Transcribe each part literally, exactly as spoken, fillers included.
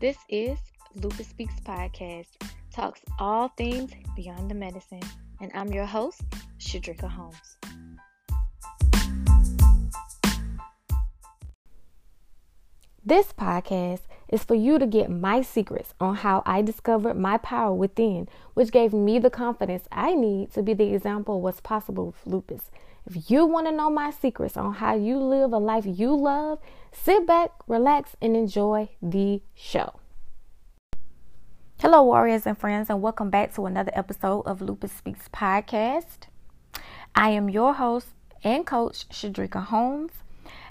This is Lupus Speaks Podcast, talks all things beyond the medicine, and I'm your host, Shadricka Holmes. This podcast is for you to get my secrets on how I discovered my power within, which gave me the confidence I need to be the example of what's possible with lupus. If you want to know my secrets on how you live a life you love, sit back, relax, and enjoy the show. Hello, warriors and friends, and welcome back to another episode of Lupus Speaks Podcast. I am your host and coach, Shadricka Holmes.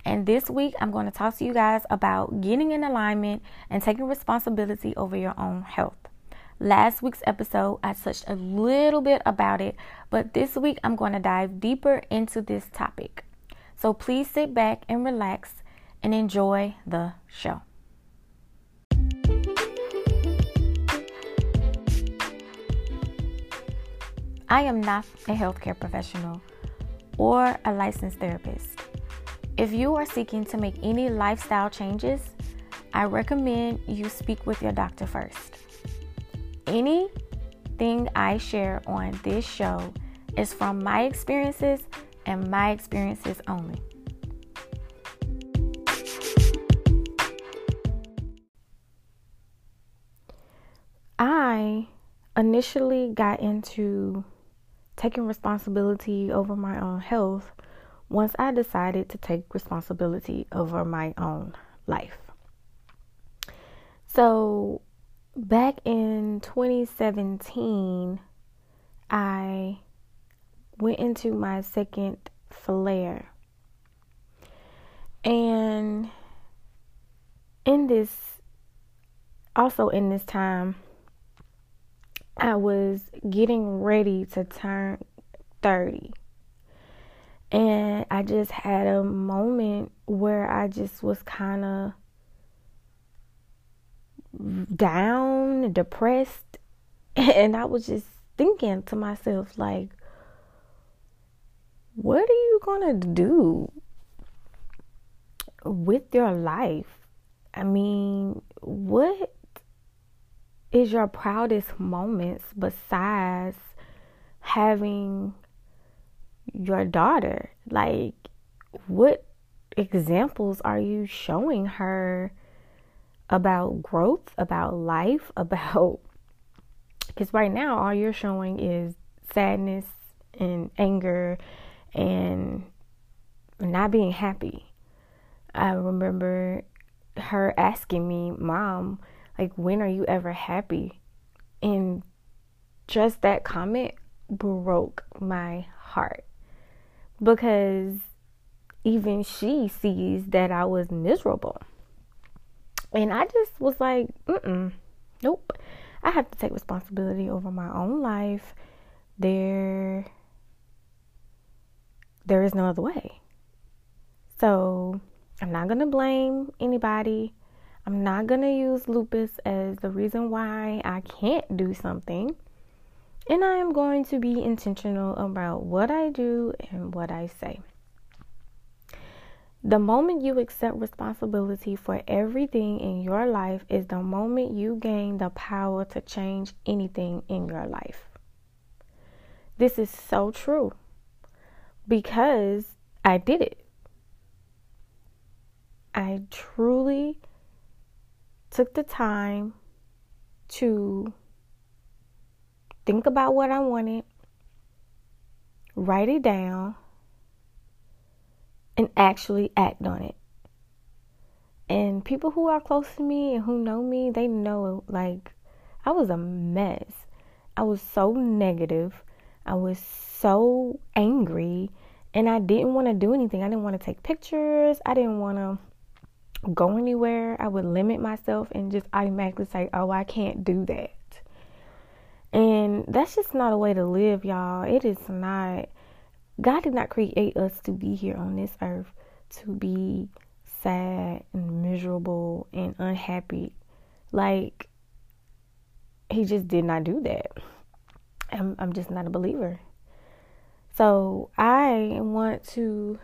And this week, I'm going to talk to you guys about getting in alignment and taking responsibility over your own health. Last week's episode, I touched a little bit about it, but this week, I'm going to dive deeper into this topic. So please sit back and relax and enjoy the show. I am not a healthcare professional or a licensed therapist. If you are seeking to make any lifestyle changes, I recommend you speak with your doctor first. Anything I share on this show is from my experiences and my experiences only. I initially got into taking responsibility over my own health once I decided to take responsibility over my own life. So back in twenty seventeen, I went into my second flare. And in this, also in this time, I was getting ready to turn thirty. And I just had a moment where I just was kind of down, depressed. And I was just thinking to myself, like, what are you going to do with your life? I mean, what is your proudest moments besides having your daughter? Like, what examples are you showing her about growth, about life, about, because right now all you're showing is sadness and anger and not being happy. I remember her asking me, Mom, like, when are you ever happy? And just that comment broke my heart. Because even she sees that I was miserable. And I just was like, mm-mm, nope. I have to take responsibility over my own life. There, there is no other way. So I'm not going to blame anybody. I'm not going to use lupus as the reason why I can't do something. And I am going to be intentional about what I do and what I say. The moment you accept responsibility for everything in your life is the moment you gain the power to change anything in your life. This is so true because I did it. I truly took the time to think about what I wanted, write it down, and actually act on it. And people who are close to me and who know me, they know, like, I was a mess. I was so negative. I was so angry. And I didn't want to do anything. I didn't want to take pictures. I didn't want to go anywhere. I would limit myself and just automatically say, oh, I can't do that. And that's just not a way to live, y'all. It is not. God did not create us to be here on this earth to be sad and miserable and unhappy. Like, he just did not do that. I'm, I'm just not a believer. So I want to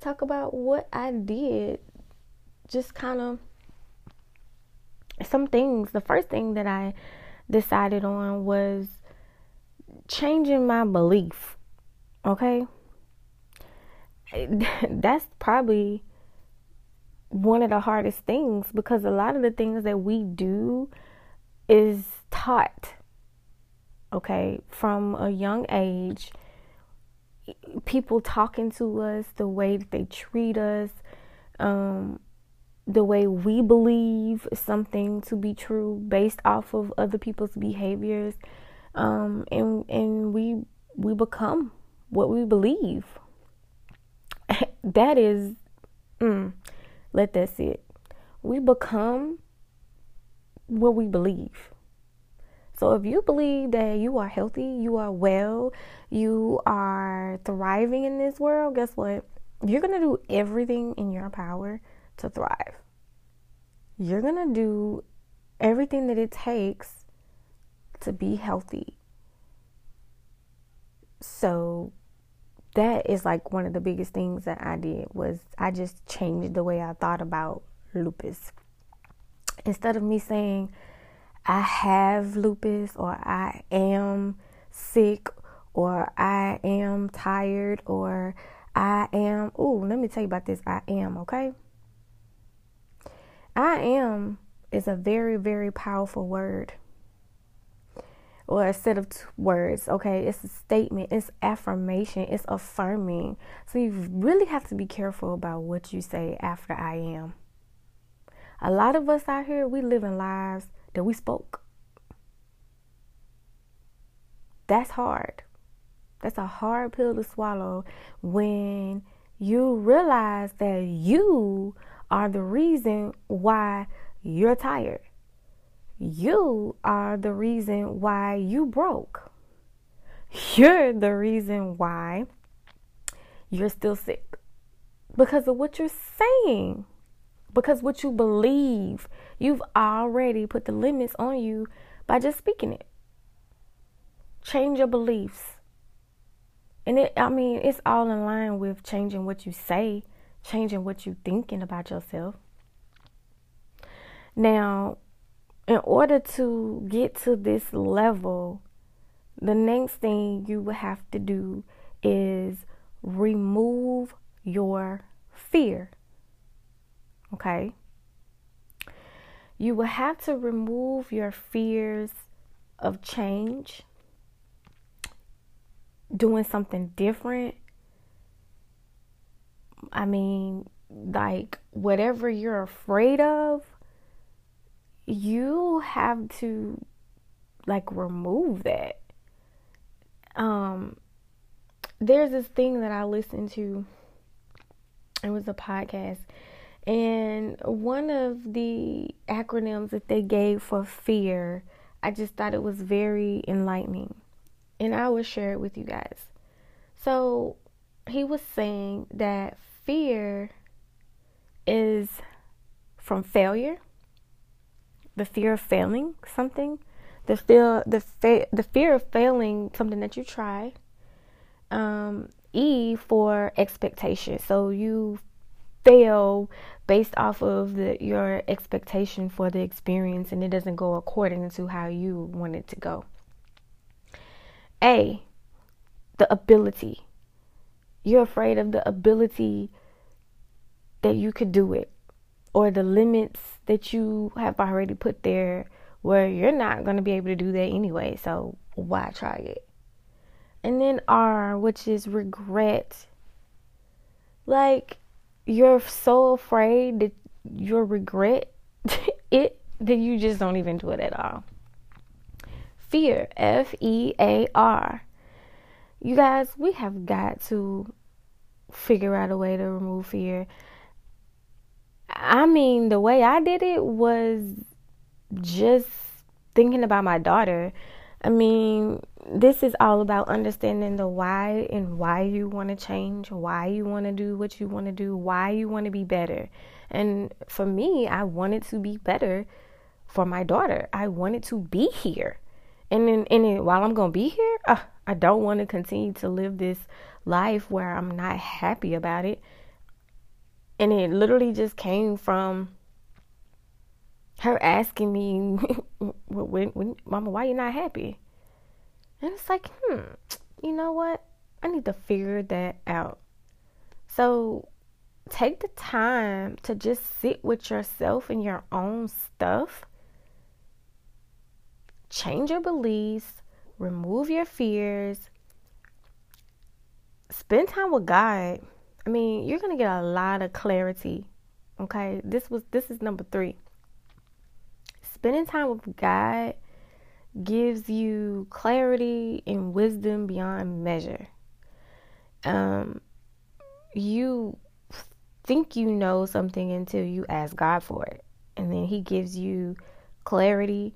talk about what I did just kind of some things. The first thing that I decided on was changing my belief. Okay? That's probably one of the hardest things, because a lot of the things that we do is taught, okay, from a young age. People talking to us, the way that they treat us, um, the way we believe something to be true based off of other people's behaviors, um, and and we we become what we believe. That is, mm, let that sit. We become what we believe. So if you believe that you are healthy, you are well, you are thriving in this world, guess what? You're going to do everything in your power to thrive. You're going to do everything that it takes to be healthy. So that is like one of the biggest things that I did, was I just changed the way I thought about lupus. Instead of me saying, I have lupus, or I am sick, or I am tired, or I am, ooh, let me tell you about this, I am, okay? I am is a very, very powerful word, or a set of t- words, okay? It's a statement, it's affirmation, it's affirming. So you really have to be careful about what you say after I am. A lot of us out here, we live in lives that we spoke. That's hard. That's a hard pill to swallow when you realize that you are the reason why you're tired. You are the reason why you broke. You're the reason why you're still sick. Because of what you're saying. Because what you believe, you've already put the limits on you by just speaking it. Change your beliefs. And it, I mean, it's all in line with changing what you say, changing what you're thinking about yourself. Now, in order to get to this level, the next thing you will have to do is remove your fear. Okay, you will have to remove your fears of change, doing something different. I mean, like whatever you're afraid of, you have to like remove that. Um, there's this thing that I listened to. It was a podcast. And one of the acronyms that they gave for fear, I just thought it was very enlightening. And I will share it with you guys. So he was saying that fear is from failure, the fear of failing something, the fear, the fa- the fear of failing something that you try. Um, E for expectation. So you fail based off of the, your expectation for the experience, and it doesn't go according to how you want it to go. A, the ability. You're afraid of the ability that you could do it, or the limits that you have already put there where you're not going to be able to do that anyway, so why try it? And then R, which is regret. Like, you're so afraid that you'll regret it that you just don't even do it at all. Fear, F E A R. You guys, we have got to figure out a way to remove fear. I mean, the way I did it was just thinking about my daughter. I mean, this is all about understanding the why, and why you want to change, why you want to do what you want to do, why you want to be better. And for me, I wanted to be better for my daughter. I wanted to be here. And then, and then while I'm going to be here, uh, I don't want to continue to live this life where I'm not happy about it. And it literally just came from her asking me, when, when, Mama, why you not happy? And it's like, hmm, you know what? I need to figure that out. So take the time to just sit with yourself and your own stuff. Change your beliefs, remove your fears, spend time with God. I mean, you're going to get a lot of clarity. Okay, this was this is number three. Spending time with God gives you clarity and wisdom beyond measure. Um, you think you know something until you ask God for it. And then he gives you clarity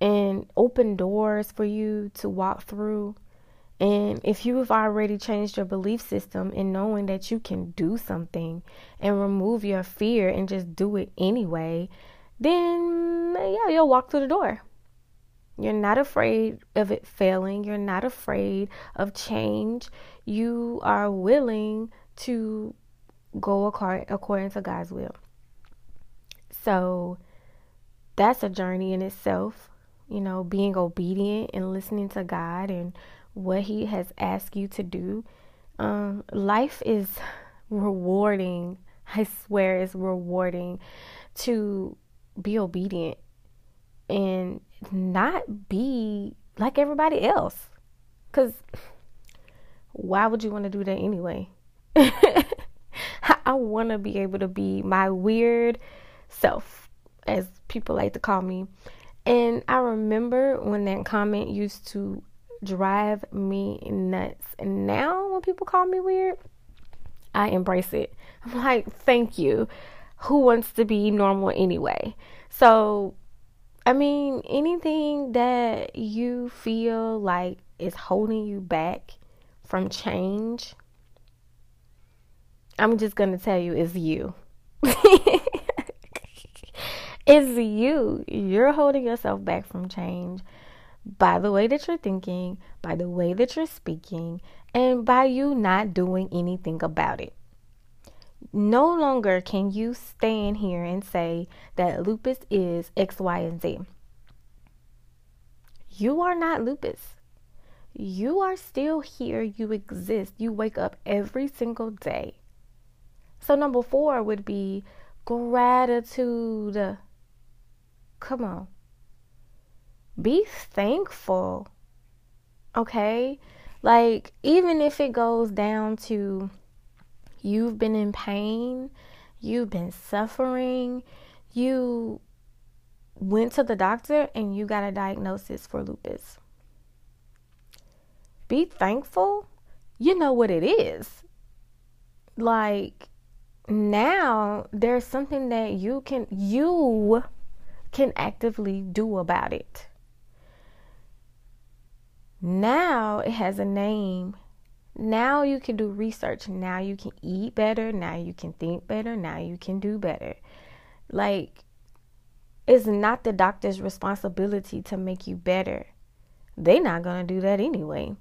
and open doors for you to walk through. And if you have already changed your belief system and knowing that you can do something and remove your fear and just do it anyway, then yeah, you'll walk through the door. You're not afraid of it failing. You're not afraid of change. You are willing to go according to God's will. So that's a journey in itself, you know, being obedient and listening to God and what he has asked you to do. Um, life is rewarding. I swear it's rewarding to be obedient and not be like everybody else. Because why would you want to do that anyway? I want to be able to be my weird self, as people like to call me. And I remember when that comment used to drive me nuts. And now when people call me weird, I embrace it. I'm like, thank you. Who wants to be normal anyway? So, I mean, anything that you feel like is holding you back from change, I'm just going to tell you, it's you. It's you. You're holding yourself back from change by the way that you're thinking, by the way that you're speaking, and by you not doing anything about it. No longer can you stand here and say that lupus is X, Y, and Z. You are not lupus. You are still here. You exist. You wake up every single day. So number four would be gratitude. Come on. Be thankful. Okay? Like, even if it goes down to you've been in pain, you've been suffering, you went to the doctor and you got a diagnosis for lupus. Be thankful. You know what it is. Like, now there's something that you can, you can actively do about it. Now it has a name. Now you can do research. Now you can eat better. Now you can think better. Now you can do better. Like, it's not the doctor's responsibility to make you better. They're not going to do that anyway.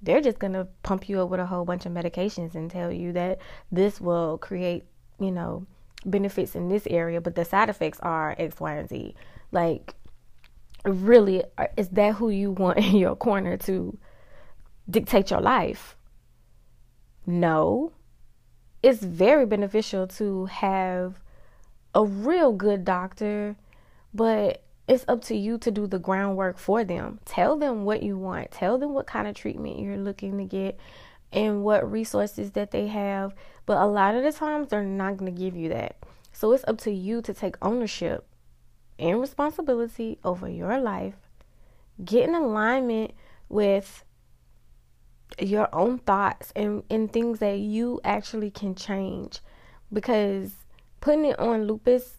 They're just going to pump you up with a whole bunch of medications and tell you that this will create, you know, benefits in this area, but the side effects are X, Y, and Z. Like, really, is that who you want in your corner to dictate your life? No, it's very beneficial to have a real good doctor, but it's up to you to do the groundwork for them. Tell them what you want. Tell them what kind of treatment you're looking to get and what resources that they have. But a lot of the times they're not going to give you that. So it's up to you to take ownership and responsibility over your life. Get in alignment with your own thoughts and, and things that you actually can change, because putting it on lupus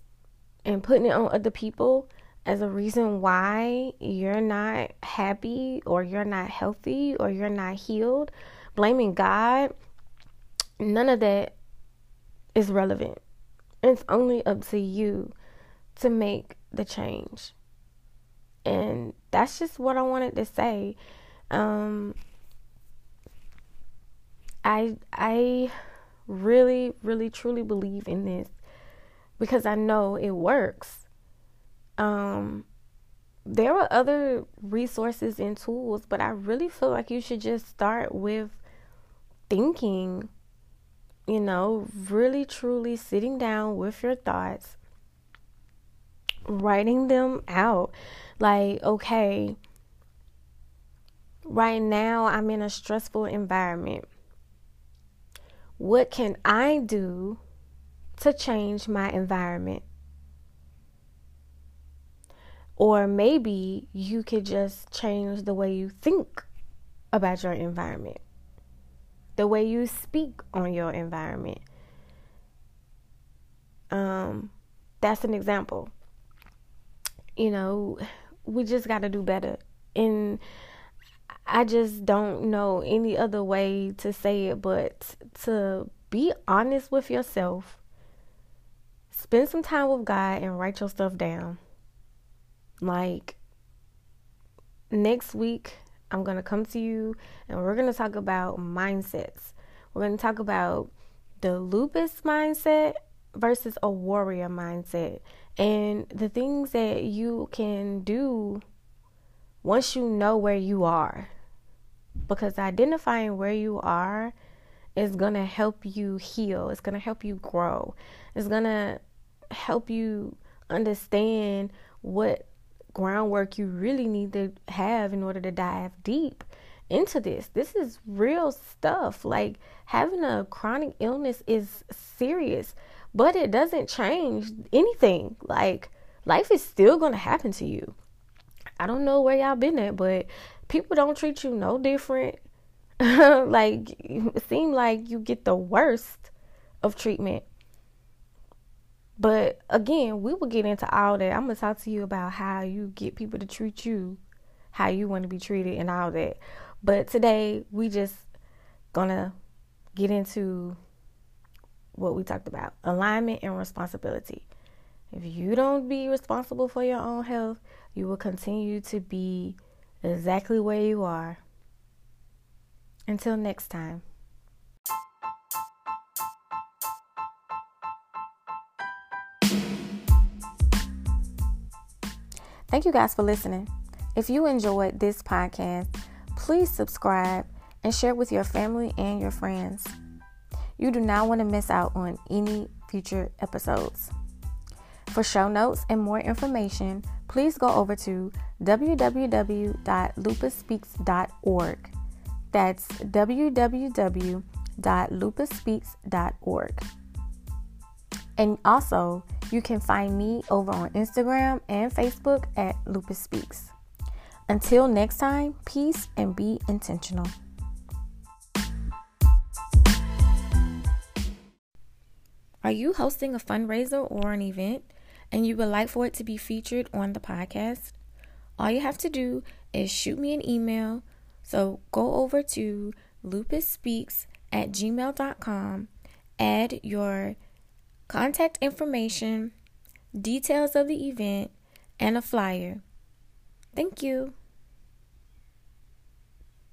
and putting it on other people as a reason why you're not happy or you're not healthy or you're not healed, blaming God, none of that is relevant. It's only up to you to make the change. And that's just what I wanted to say. Um, I I really, really, truly believe in this because I know it works. Um, there are other resources and tools, but I really feel like you should just start with thinking, you know, really truly sitting down with your thoughts, writing them out. Like, okay, right now I'm in a stressful environment. What can I do to change my environment? Or maybe you could just change the way you think about your environment, the way you speak on your environment. Um, that's an example. You know, we just got to do better. And I just don't know any other way to say it but to be honest with yourself. Spend some time with God and write your stuff down. Like, next week, I'm going to come to you and we're going to talk about mindsets. We're going to talk about the lupus mindset versus a warrior mindset, and the things that you can do once you know where you are. Because identifying where you are is going to help you heal. It's going to help you grow. It's going to help you understand what groundwork you really need to have in order to dive deep into this. This is real stuff. Like, having a chronic illness is serious, but it doesn't change anything. Like, life is still going to happen to you. I don't know where y'all been at, but people don't treat you no different. Like, it seems like you get the worst of treatment. But again, we will get into all that. I'm going to talk to you about how you get people to treat you how you want to be treated and all that. But today, we just going to get into what we talked about. Alignment and responsibility. If you don't be responsible for your own health, you will continue to be exactly where you are. Until next time. Thank you guys for listening. If you enjoyed this podcast, please subscribe and share with your family and your friends. You do not want to miss out on any future episodes. For show notes and more information, please go over to w w w dot lupus speaks dot org. That's w w w dot lupus speaks dot org. And also, you can find me over on Instagram and Facebook at Lupus Speaks. Until next time, peace and be intentional. Are you hosting a fundraiser or an event and you would like for it to be featured on the podcast? All you have to do is shoot me an email. So go over to lupus speaks at gmail dot com, add your contact information, details of the event, and a flyer. Thank you.